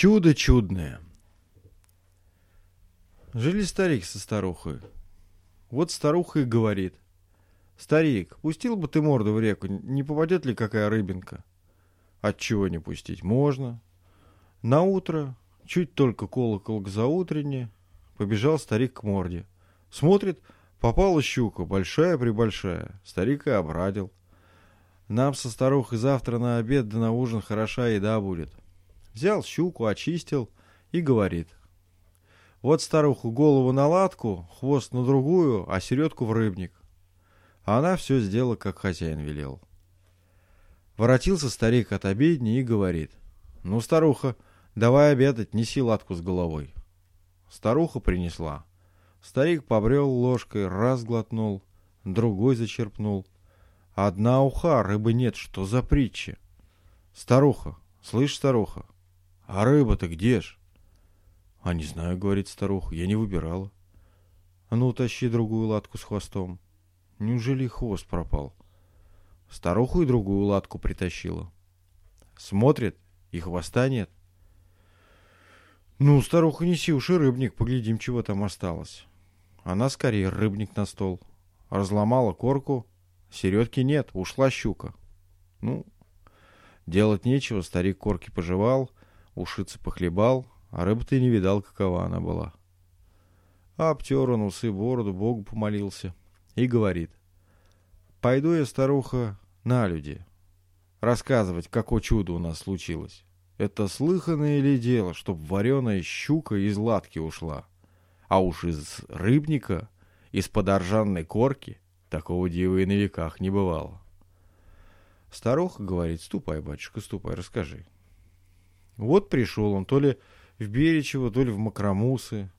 Чудо-чудное. Жили старик со старухой. Вот старуха и говорит: «Старик, пустил бы ты морду в реку, не попадет ли какая рыбинка?» «Отчего не пустить? Можно». Наутро, чуть только колокол к заутрене, побежал старик к морде. Смотрит, попала щука, большая-пребольшая. Старик и обрадил. «Нам со старухой завтра на обед да на ужин хороша еда будет». Взял щуку, очистил и говорит: «Вот старуху голову на латку, хвост на другую, а середку в рыбник». А она все сделала, как хозяин велел. Воротился старик от обедни и говорит: «Ну, старуха, давай обедать, неси латку с головой». Старуха принесла. Старик побрел ложкой, раз глотнул, другой зачерпнул. «Одна уха, рыбы нет, что за притча?» «Старуха, слышь, старуха, а рыба-то где ж?» «А не знаю, — говорит старуха, — я не выбирала». «Ну, тащи другую латку с хвостом». «Неужели хвост пропал?» Старуху и другую латку притащила. Смотрит, и хвоста нет. «Ну, старуха, неси уж и рыбник, поглядим, чего там осталось». Она скорее рыбник на стол. Разломала корку, середки нет, ушла щука. Ну, делать нечего, старик корки пожевал, ушицы похлебал, а рыба-то и не видал, какова она была. Обтер он усы, бороду, Богу помолился и говорит: «Пойду я, старуха, на люди рассказывать, какое чудо у нас случилось. Это слыханное ли дело, чтоб вареная щука из латки ушла? А уж из рыбника, из-под ржаной корки, такого дива и на веках не бывало». Старуха говорит: «Ступай, батюшка, ступай, расскажи». Вот пришел он то ли в Беречево, то ли в Макромусы.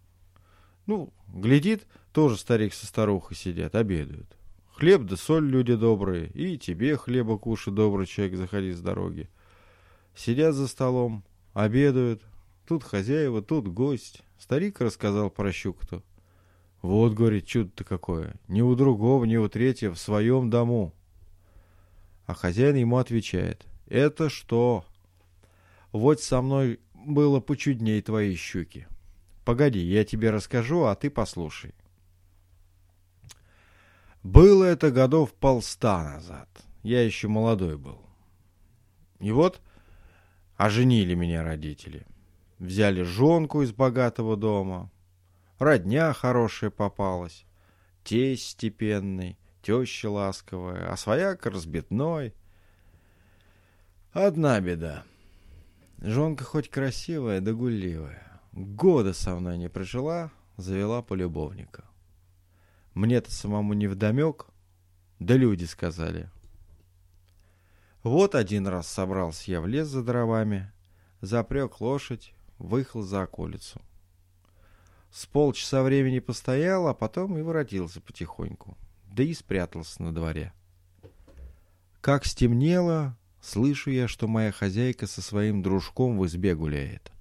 Ну, глядит, тоже старик со старухой сидят, обедают. Хлеб да соль, люди добрые, и тебе хлеба кушай, добрый человек, заходи с дороги. Сидят за столом, обедают, тут хозяева, тут гость. Старик рассказал про щуку-то. «Вот, — говорит, — чудо-то какое, ни у другого, ни у третьего, в своем дому». А хозяин ему отвечает: «Это что? Вот со мной было почудней твоей щуки. Погоди, я тебе расскажу, а ты послушай. Было это годов 100 назад. Я еще молодой был. И вот оженили меня родители. Взяли жонку из богатого дома. Родня хорошая попалась. Тесть степенный, теща ласковая, а свояк разбитной. Одна беда. Жонка хоть красивая, да гулливая. Года со мной не прожила, завела полюбовника. Мне-то самому невдомек, да люди сказали. Вот один раз собрался я в лес за дровами, запряг лошадь, выехал за околицу. С полчаса времени постоял, а потом и воротился потихоньку, да и спрятался на дворе. Как стемнело, слышу я, что моя хозяйка со своим дружком в избе гуляет.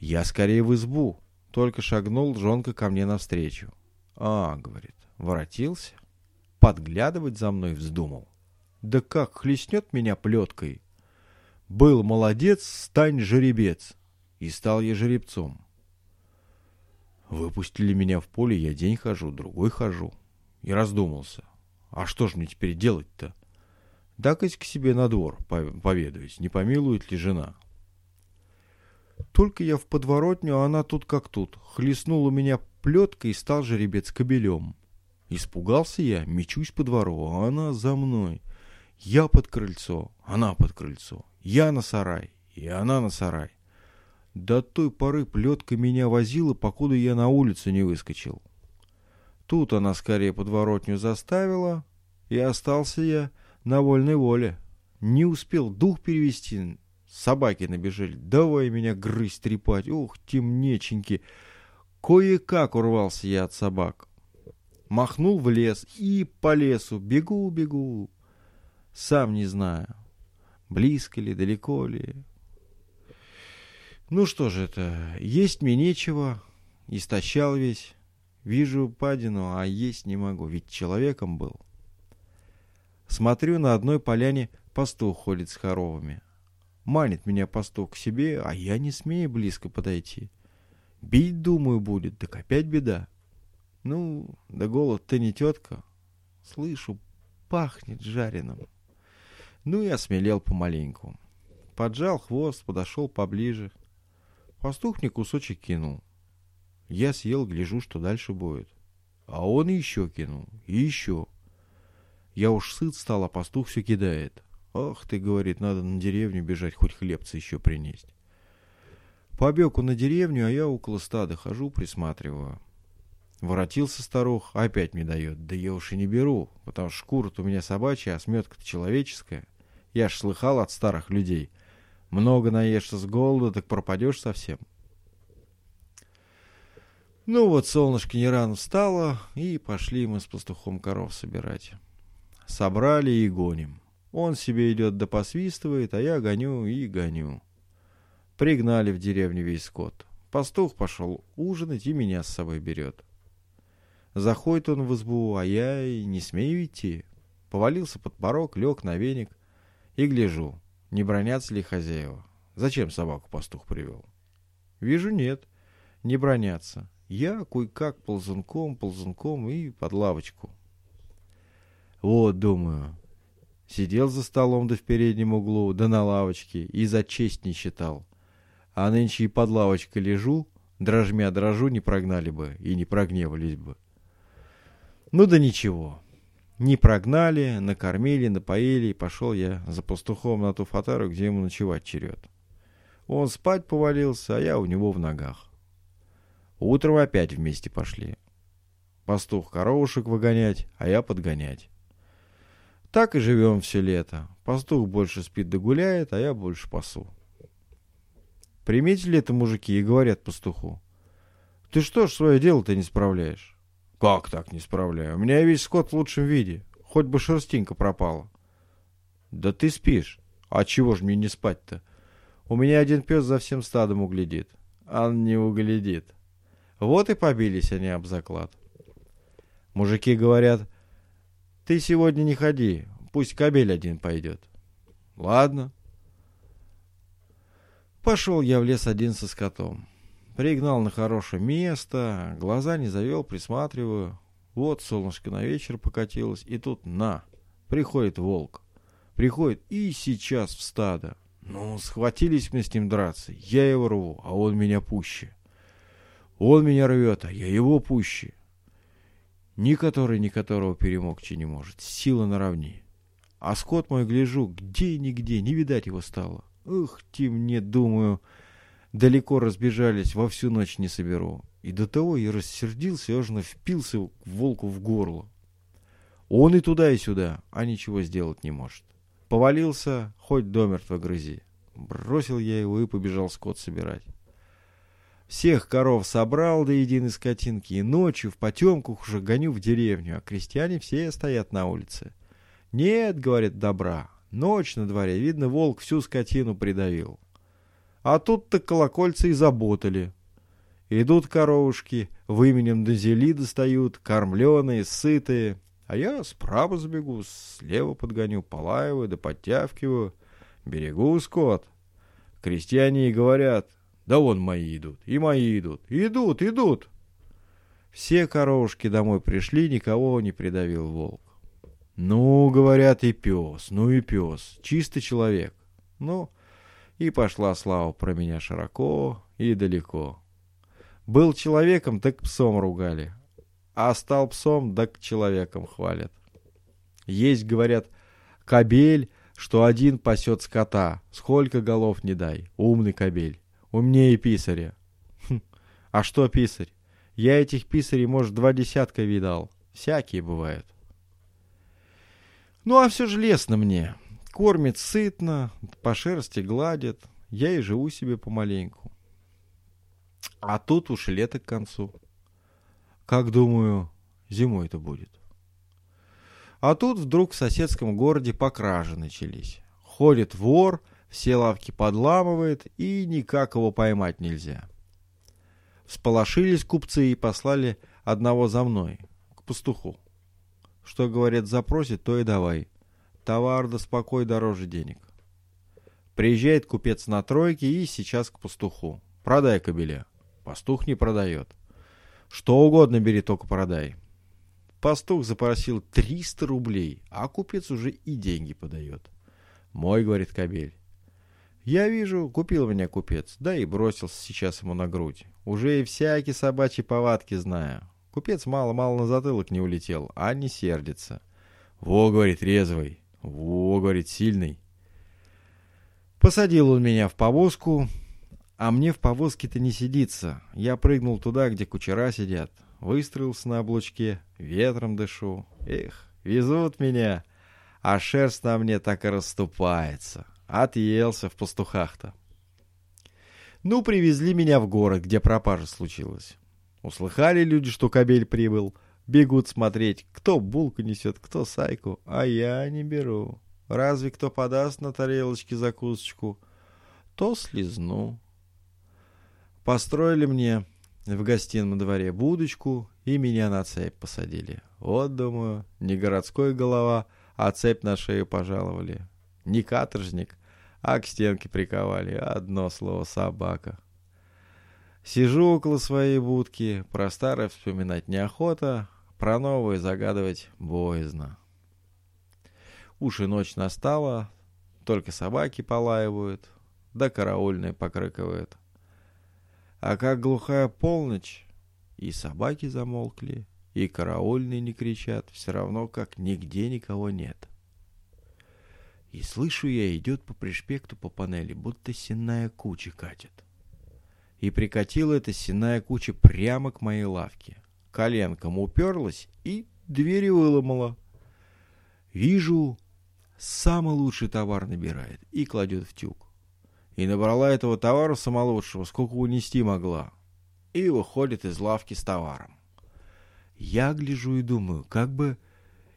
Я скорее в избу, только шагнул, жонка ко мне навстречу. «А, — говорит, — воротился, подглядывать за мной вздумал. Да как хлестнет меня плеткой! Был молодец, стань жеребец!» И стал я жеребцом. Выпустили меня в поле, я день хожу, другой хожу. И раздумался: а что ж мне теперь делать-то? Дакать к себе на двор, поведаюсь, не помилует ли жена. Только я в подворотню, а она тут как тут. Хлестнула меня плеткой и стал жеребец кобелем. Испугался я, мечусь по двору, а она за мной. Я под крыльцо, она под крыльцо. Я на сарай, и она на сарай. До той поры плетка меня возила, покуда я на улицу не выскочил. Тут она скорее подворотню заставила, и остался я на вольной воле. Не успел дух перевести, собаки набежали. Давай меня грызть, трепать. Ух, темнеченьки. Кое-как урвался я от собак. Махнул в лес и по лесу. Бегу. Сам не знаю, близко ли, далеко ли. Ну что же это, есть мне нечего. Истощал весь. Вижу падину, а есть не могу, ведь человеком был. Смотрю, на одной поляне пастух ходит с коровами. манит меня пастух к себе, а я не смею близко подойти. Бить, думаю, будет, так опять беда. Ну, да голод-то не тетка. Слышу, пахнет жареным. Ну и осмелел помаленьку. Поджал хвост, подошел поближе. Пастух мне кусочек кинул. Я съел, гляжу, что дальше будет. А он еще кинул, и еще. Я уж сыт стал, а пастух все кидает. «Ах ты, — говорит, — надо на деревню бежать, хоть хлебца еще принесть». Побегу на деревню, а я около стада хожу, присматриваю. Воротился старух, опять мне дает. Да я уж и не беру, потому что шкура-то у меня собачья, а сметка-то человеческая. Я ж слыхал от старых людей. Много наешься с голода, так пропадешь совсем. Ну вот, солнышко не рано встало, и пошли мы с пастухом коров собирать. Собрали и гоним. Он себе идет да посвистывает, а я гоню и гоню. Пригнали в деревню весь скот. Пастух пошел ужинать и меня с собой берет. Заходит он в избу, а я и не смею идти. Повалился под порог, лег на веник и гляжу, не бранятся ли хозяева. Зачем собаку пастух привел? Вижу, нет, не бранятся. Я кое-как ползунком и под лавочку. Вот, думаю, сидел за столом да в переднем углу, да на лавочке, и за честь не считал. А нынче и под лавочкой лежу, дрожмя дрожу, не прогнали бы и не прогневались бы. Ну да ничего. Не прогнали, накормили, напоили, и пошел я за пастухом на ту фатару, где ему ночевать черед. Он спать повалился, а я у него в ногах. Утром опять вместе пошли. Пастух коровушек выгонять, а я подгонять. Так и живем все лето. Пастух больше спит да гуляет, а я больше пасу. Приметили это мужики и говорят пастуху: «Ты что ж свое дело-то не справляешь?» «Как так не справляю? У меня весь скот в лучшем виде. Хоть бы шерстинка пропала». «Да ты спишь. А чего ж мне не спать-то? У меня один пес за всем стадом углядит». «Он не углядит». Вот и побились они об заклад. Мужики говорят: «Ты сегодня не ходи. Пусть кобель один пойдет». «Ладно». Пошел я в лес один со скотом. Пригнал на хорошее место, глаза не завел, присматриваю. Вот солнышко на вечер покатилось, и тут на! Приходит волк. Приходит и сейчас в стадо. Ну, схватились мы с ним драться. Я его рву, а он меня пуще. Он меня рвет, а я его пуще. Ни который ни которого перемогче не может. Сила наравне. А скот мой, гляжу, где-нигде, не видать его стало. Ух ты, мне, думаю, далеко разбежались, во всю ночь не соберу. И до того я рассердился, я уже впился волку в горло. Он и туда, и сюда, а ничего сделать не может. Повалился, хоть домертво грызи. Бросил я его и побежал скот собирать. Всех коров собрал до единой скотинки, и ночью в потемках уже гоню в деревню, а крестьяне все стоят на улице. «Нет, — говорит, — добра. Ночь на дворе, видно, волк всю скотину придавил». А тут-то колокольцы и заботали. Идут коровушки, выменем до зели достают, кормленые, сытые. А я справа забегу, слева подгоню, полаиваю да подтявкиваю. Берегу скот. Крестьяне и говорят: «Да вон мои идут, и мои идут, идут, идут». Все коровушки домой пришли, никого не придавил волк. «Ну, — говорят, — и пес, ну и пес, чистый человек». Ну, и пошла слава про меня широко и далеко. Был человеком, так псом ругали, а стал псом, так человеком хвалят. Есть, говорят, кобель, что один пасет скота, сколько голов не дай, умный кобель, умнее писаря. А что писарь? Я этих писарей, может, 2 десятка видал, всякие бывают. Ну, а все же лестно мне. Кормит сытно, по шерсти гладит. Я и живу себе помаленьку. А тут уж лето к концу. Как, думаю, зимой это будет. А тут вдруг в соседском городе покражи начались. Ходит вор, все лавки подламывает, и никак его поймать нельзя. Всполошились купцы и послали одного за мной, к пастуху. Что, говорят, запросит, то и давай. Товар да спокой дороже денег. Приезжает купец на тройке и сейчас к пастуху. Продай кобеле. Пастух не продает. Что угодно бери, только продай. Пастух запросил 300 рублей, а купец уже и деньги подает. Мой, говорит, кобель. Я вижу, купил меня купец, да и бросился сейчас ему на грудь. Уже и всякие собачьи повадки знаю. Купец мало-мало на затылок не улетел, а не сердится. Во, говорит, резвый, во, говорит, сильный. Посадил он меня в повозку, а мне в повозке-то не сидится. Я прыгнул туда, где кучера сидят. Выстроился на облучке, ветром дышу. Эх, везут меня, а шерсть на мне так и расступается. Отъелся в пастухах-то. Ну, привезли меня в город, где пропажа случилась. Услыхали люди, что кобель прибыл. Бегут смотреть, кто булку несет, кто сайку. А я не беру. Разве кто подаст на тарелочке закусочку, то слизну. Построили мне в гостином дворе будочку и меня на цепь посадили. Вот, думаю, не городской голова, а цепь на шею пожаловали. Не каторжник, а к стенке приковали. Одно слово — собака. Сижу около своей будки, про старое вспоминать неохота, про новое загадывать боязно. Уж и ночь настала, только собаки полаивают, да караульные покрыкивают. А как глухая полночь, и собаки замолкли, и караульные не кричат, все равно как нигде никого нет. И слышу я, идет по пришпекту по панели, будто сенная куча катит. И прикатила эта сенная куча прямо к моей лавке. Коленком уперлась и двери выломала. Вижу, самый лучший товар набирает и кладет в тюк. И набрала этого товара самого лучшего, сколько унести могла. И выходит из лавки с товаром. Я гляжу и думаю, как бы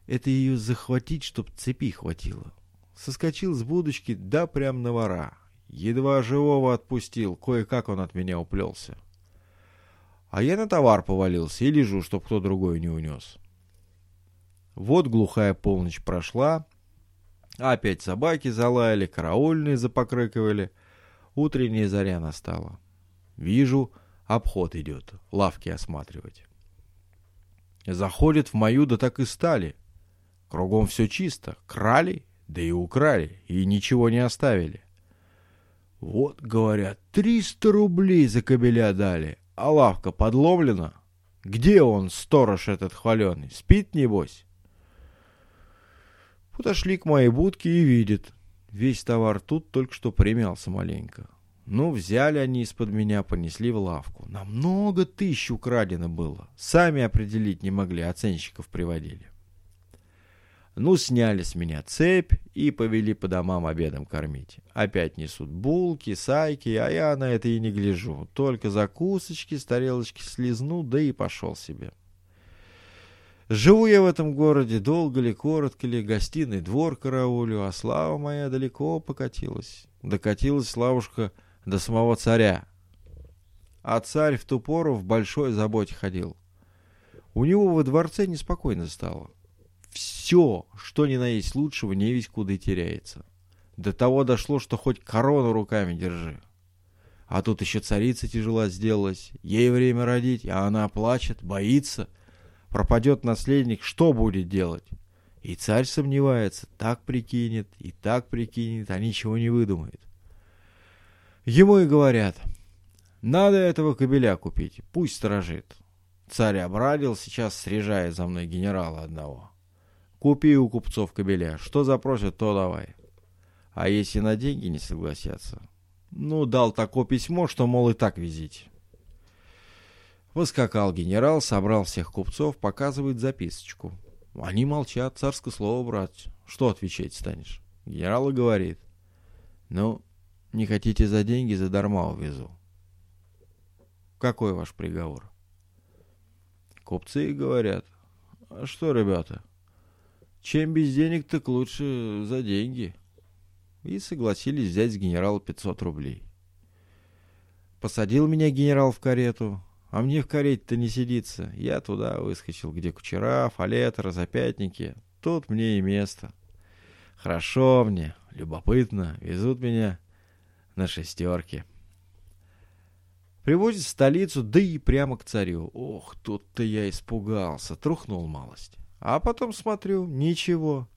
это ее захватить, чтоб цепи хватило. Соскочил с будочки, да прям на вора. Едва живого отпустил, кое-как он от меня уплелся. А я на товар повалился и лежу, чтоб кто другой не унес. Вот глухая полночь прошла. Опять собаки залаяли, караульные запокрыкивали. Утренняя заря настала. Вижу, обход идет, лавки осматривать. Заходят в мою, да так и стали. Кругом все чисто, крали. Да и украли, и ничего не оставили. Вот, говорят, 300 рублей за кобеля дали, а лавка подломлена. Где он, сторож этот хваленый? Спит, небось? Подошли к моей будке и видят. Весь товар тут только что примялся маленько. Ну, взяли они из-под меня, понесли в лавку. На много тысяч украдено было. Сами определить не могли, оценщиков приводили. Ну, сняли с меня цепь и повели по домам обедом кормить. Опять несут булки, сайки, а я на это и не гляжу. Только закусочки с тарелочки слизну, да и пошел себе. Живу я в этом городе, долго ли, коротко ли, гостиный двор караулю, а слава моя далеко покатилась. Докатилась славушка до самого царя. А царь в ту пору в большой заботе ходил. У него во дворце неспокойно стало. Все, что ни на есть лучшего, невесть куда теряется. До того дошло, что хоть корону руками держи. А тут еще царица тяжела сделалась. Ей время родить, а она плачет, боится. Пропадет наследник, что будет делать? И царь сомневается, так прикинет, и так прикинет, а ничего не выдумает. Ему и говорят, надо этого кобеля купить, пусть сторожит. Царь обрадил, сейчас срежает за мной генерала одного. Купи у купцов кобеля, что запросят, то давай. А если на деньги не согласятся? Ну, дал такое письмо, что, мол, и так везите. Выскакал генерал, собрал всех купцов, показывает записочку. Они молчат, царское слово брать. Что отвечать станешь? Генерал и говорит. Ну, не хотите за деньги, задарма увезу. Какой ваш приговор? Купцы говорят. А что, ребята? Чем без денег, так лучше за деньги. И согласились взять с генерала 500 рублей. Посадил меня генерал в карету, а мне в карете-то не сидится. Я туда выскочил, где кучера, фалеты, разопятники. Тут мне и место. Хорошо мне, любопытно, везут меня на шестерке. Привозит в столицу, да и прямо к царю. Ох, тут-то я испугался, трухнул малость. А потом смотрю, ничего.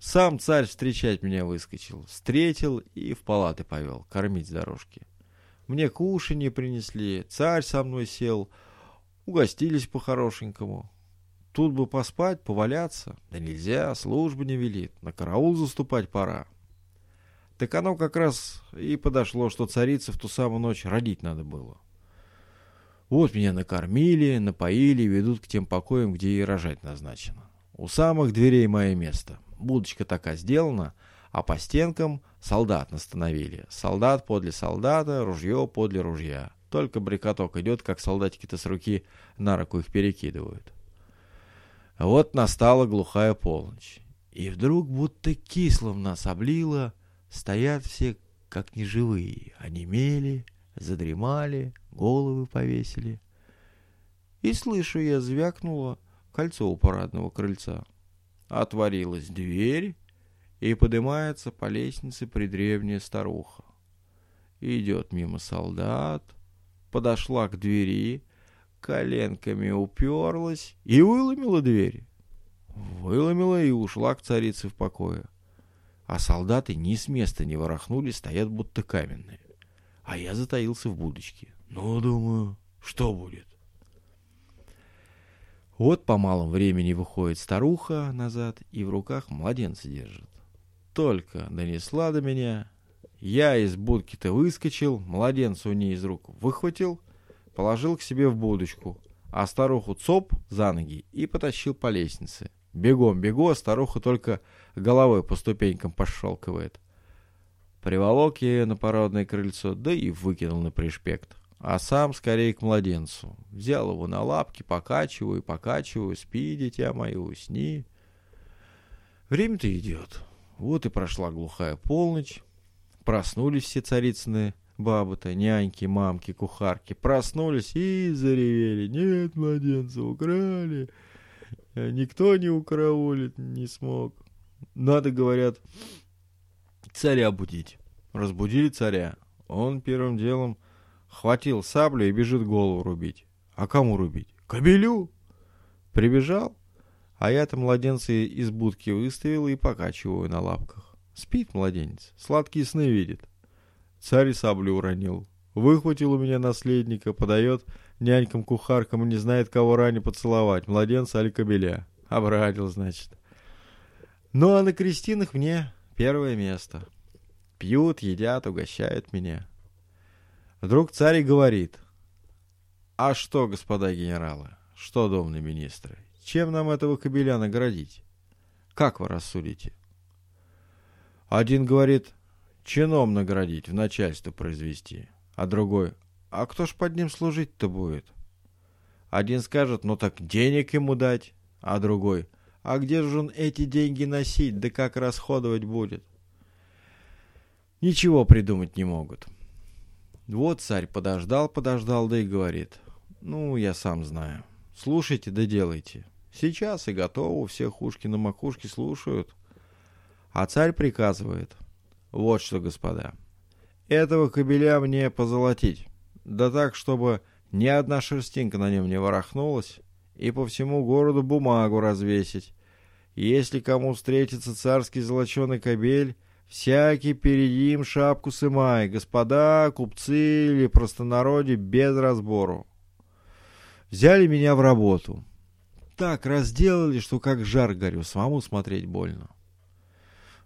Сам царь встречать меня выскочил. Встретил и в палаты повел, кормить с дорожки. Мне кушанье принесли, царь со мной сел. Угостились по-хорошенькому. Тут бы поспать, поваляться. Да нельзя, служба не велит, на караул заступать пора. Так оно как раз и подошло, что царице в ту самую ночь родить надо было. Вот меня накормили, напоили, ведут к тем покоям, где и рожать назначено. У самых дверей мое место. Будочка такая сделана, а по стенкам солдат настановили. Солдат подле солдата, ружье подле ружья. Только брикоток идет, как солдатики-то с руки на руку их перекидывают. Вот настала глухая полночь. И вдруг будто кислом нас облило. Стоят все, как неживые, онемели, задремали, головы повесили. И слышу я, звякнуло кольцо у парадного крыльца. Отворилась дверь, и поднимается по лестнице предревняя старуха. Идет мимо солдат, подошла к двери, коленками уперлась и выломила дверь. Выломила и ушла к царице в покое. А солдаты ни с места не ворохнули, стоят будто каменные. А я затаился в будочке. Ну, думаю, что будет? Вот по малому времени выходит старуха назад и в руках младенца держит. Только донесла до меня. Я из будки-то выскочил, младенца у нее из рук выхватил, положил к себе в будочку, а старуху цоп за ноги и потащил по лестнице. Бегом бегу, а старуха только головой по ступенькам пошелкивает. Приволок я ее на парадное крыльцо, да и выкинул на пришпект. А сам скорее к младенцу. Взял его на лапки, покачиваю. Спи, дитя мое, усни. Время-то идет. Вот и прошла глухая полночь. Проснулись все царицыны бабы-то, няньки, мамки, кухарки. Проснулись и заревели. Нет, младенца украли. Никто не украулит, не смог. Надо, говорят, царя будить. Разбудили царя. Он первым делом хватил саблю и бежит голову рубить. А кому рубить? Кобелю! Прибежал, а я-то младенца из будки выставил и покачиваю на лапках. Спит младенец, сладкие сны видит. Царь саблю уронил. Выхватил у меня наследника, подает нянькам-кухаркам и не знает, кого ранее поцеловать, младенца или кобеля. Обрадил, значит. Ну, а на крестинах мне первое место. Пьют, едят, угощают меня. Вдруг царь говорит: а что, господа генералы, что, домные министры, чем нам этого кобеля наградить? Как вы рассудите? Один говорит: чином наградить, в начальство произвести. А другой: а кто ж под ним служить-то будет? Один скажет: ну так денег ему дать. А другой: а где же он эти деньги носить, да как расходовать будет? Ничего придумать не могут. Вот царь подождал, да и говорит: ну, я сам знаю. Слушайте да делайте. Сейчас и готово, все ушки на макушке слушают. А царь приказывает: вот что, господа, этого кобеля мне позолотить. Да так, чтобы ни одна шерстинка на нем не ворохнулась, и по всему городу бумагу развесить. Если кому встретится царский золоченый кобель, всякий перед ним шапку сымай, господа, купцы или простонародье, без разбору. Взяли меня в работу. Так разделали, что как жар горю, самому смотреть больно.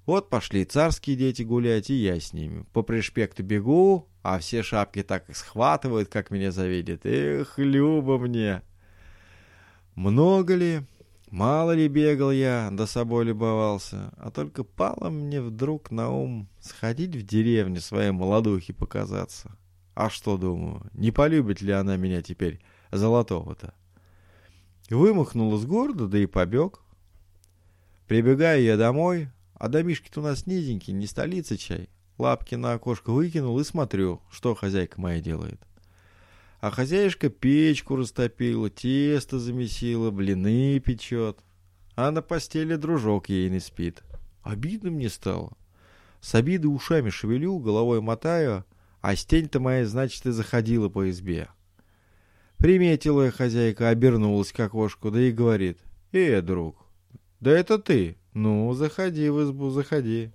Вот пошли царские дети гулять, и я с ними. По пришпекту бегу, а все шапки так и схватывают, как меня завидят. Эх, любо мне! Много ли, мало ли бегал я, да собой любовался. А только пало мне вдруг на ум сходить в деревню своей молодухе показаться. А что, думаю, не полюбит ли она меня теперь, золотого-то? Вымахнул из города, да и побег. Прибегаю я домой... А домишки-то у нас низенькие, не столица чай. Лапки на окошко выкинул и смотрю, что хозяйка моя делает. А хозяюшка печку растопила, тесто замесила, блины печет. А на постели дружок ей не спит. Обидно мне стало. С обиды ушами шевелю, головой мотаю, а стень-то моя, значит, и заходила по избе. Приметила хозяйка, обернулась к окошку, да и говорит: друг, да это ты? Ну, заходи в избу, заходи.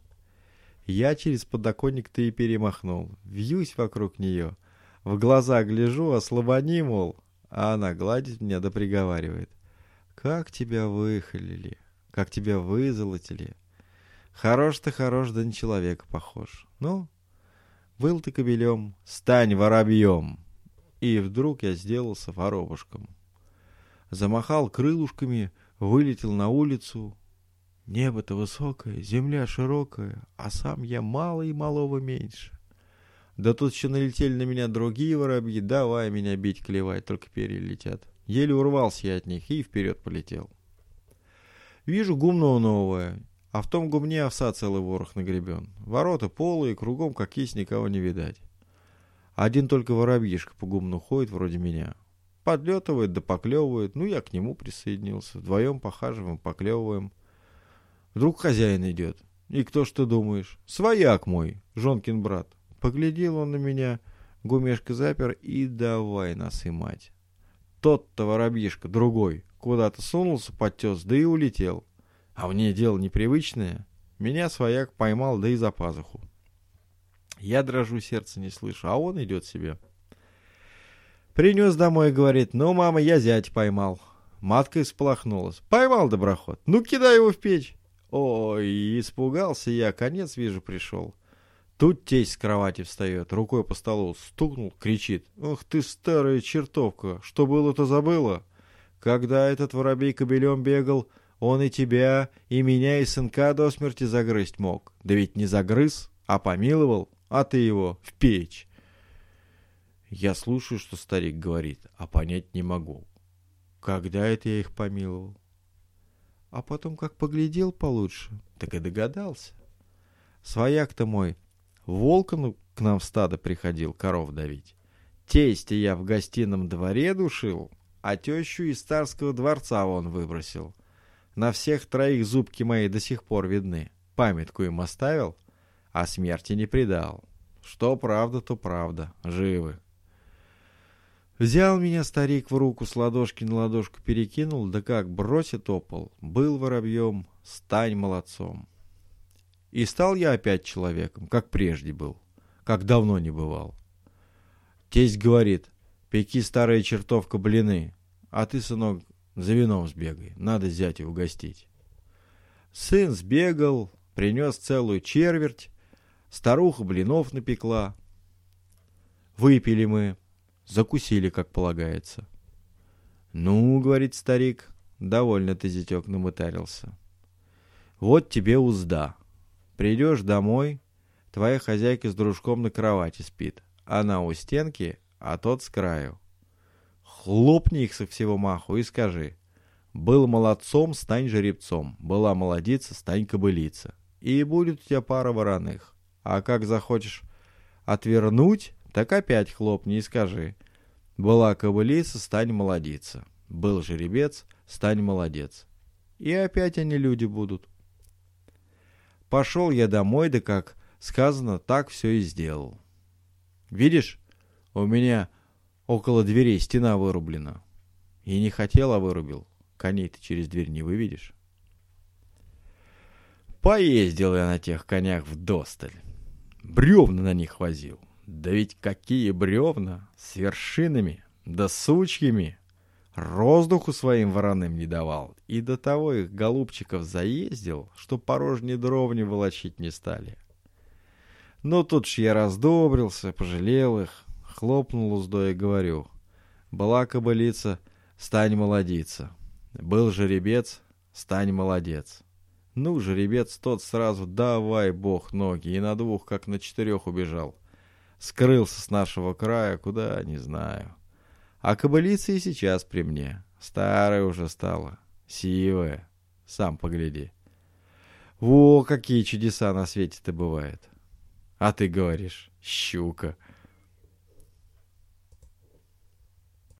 Я через подоконник-то и перемахнул, вьюсь вокруг нее, в глаза гляжу, ослабони, мол, а она гладит меня да приговаривает: как тебя выхалили, как тебя вызолотили. Хорош ты, хорош, да на человека похож. Ну, был ты кобелем, стань воробьем. И вдруг я сделался воробушком. Замахал крылышками, вылетел на улицу. Небо-то высокое, земля широкая, а сам я мало и малого меньше. Да тут еще налетели на меня другие воробьи, давай меня бить, клевать, только перья летят. Еле урвался я от них и вперед полетел. Вижу гумно новое. А в том гумне овса целый ворох нагребен. Ворота полые, кругом как есть, никого не видать. Один только воробьишка по гумну ходит вроде меня. Подлетывает да поклевывает. Ну, я к нему присоединился. Вдвоем похаживаем, поклевываем. Вдруг хозяин идет. И кто ж ты думаешь? Свояк мой, жонкин брат. Поглядел он на меня, гумешка запер и давай нас и мать. Тот-то воробьишка, другой, куда-то сунулся, подтес, да и улетел. А мне дело непривычное. Меня свояк поймал, да и за пазуху. Я дрожу, сердце не слышу, а он идет себе. Принес домой и говорит: ну, мама, я зять поймал. Матка всполохнулась: поймал, доброход, ну кидай его в печь. Ой, испугался я, конец, вижу, пришел. Тут тесть с кровати встает, рукой по столу стукнул, кричит: ох ты, старая чертовка, что было-то забыла. Когда этот воробей кобелем бегал, он и тебя, и меня, и сынка до смерти загрызть мог. Да ведь не загрыз, а помиловал, а ты его в печь. Я слушаю, что старик говорит, а понять не могу. Когда это я их помиловал? А потом как поглядел получше, так и догадался. Свояк-то мой волком к нам в стадо приходил коров давить. Тестя я в гостином дворе душил, а тещу из царского дворца вон выбросил. На всех троих зубки мои до сих пор видны. Памятку им оставил, а смерти не предал. Что правда, то правда. Живы. Взял меня старик в руку, с ладошки на ладошку перекинул, да как бросит опол. Был воробьем, стань молодцом. И стал я опять человеком, как прежде был, как давно не бывал. Тесть говорит: пеки, старая чертовка, блины, а ты, сынок, за вином сбегай, надо зятя угостить. Сын сбегал, принес целую четверть, старуха блинов напекла. Выпили мы, закусили, как полагается. Ну, говорит старик, довольно ты, зятек, намытарился. Вот тебе узда. Придешь домой, твоя хозяйка с дружком на кровати спит. Она у стенки, а тот с краю. Хлопни их со всего маху и скажи: был молодцом, стань жеребцом, была молодица, стань кобылица. И будет у тебя пара вороных. А как захочешь отвернуть, так опять хлопни и скажи: была кобылица, стань молодица, был жеребец, стань молодец. И опять они люди будут. Пошел я домой, да как сказано, так все и сделал. Видишь, у меня около дверей стена вырублена. И не хотел, а вырубил. Коней ты через дверь не выведешь. Поездил я на тех конях вдосталь. Бревна на них возил. Да ведь какие бревна! С вершинами, да сучьями. Роздуху своим вороным не давал. И до того их голубчиков заездил, что порожней дровни волочить не стали. Но тут ж я раздобрился, пожалел их. Хлопнул уздой и говорю: была кобылица, стань молодица, был жеребец, стань молодец. Ну, жеребец тот сразу давай, бог, ноги, и на двух, как на четырех убежал. Скрылся с нашего края, куда, не знаю. А кобылица и сейчас при мне, старая уже стала, сивая, сам погляди. Во, какие чудеса на свете-то бывают. А ты говоришь: щука.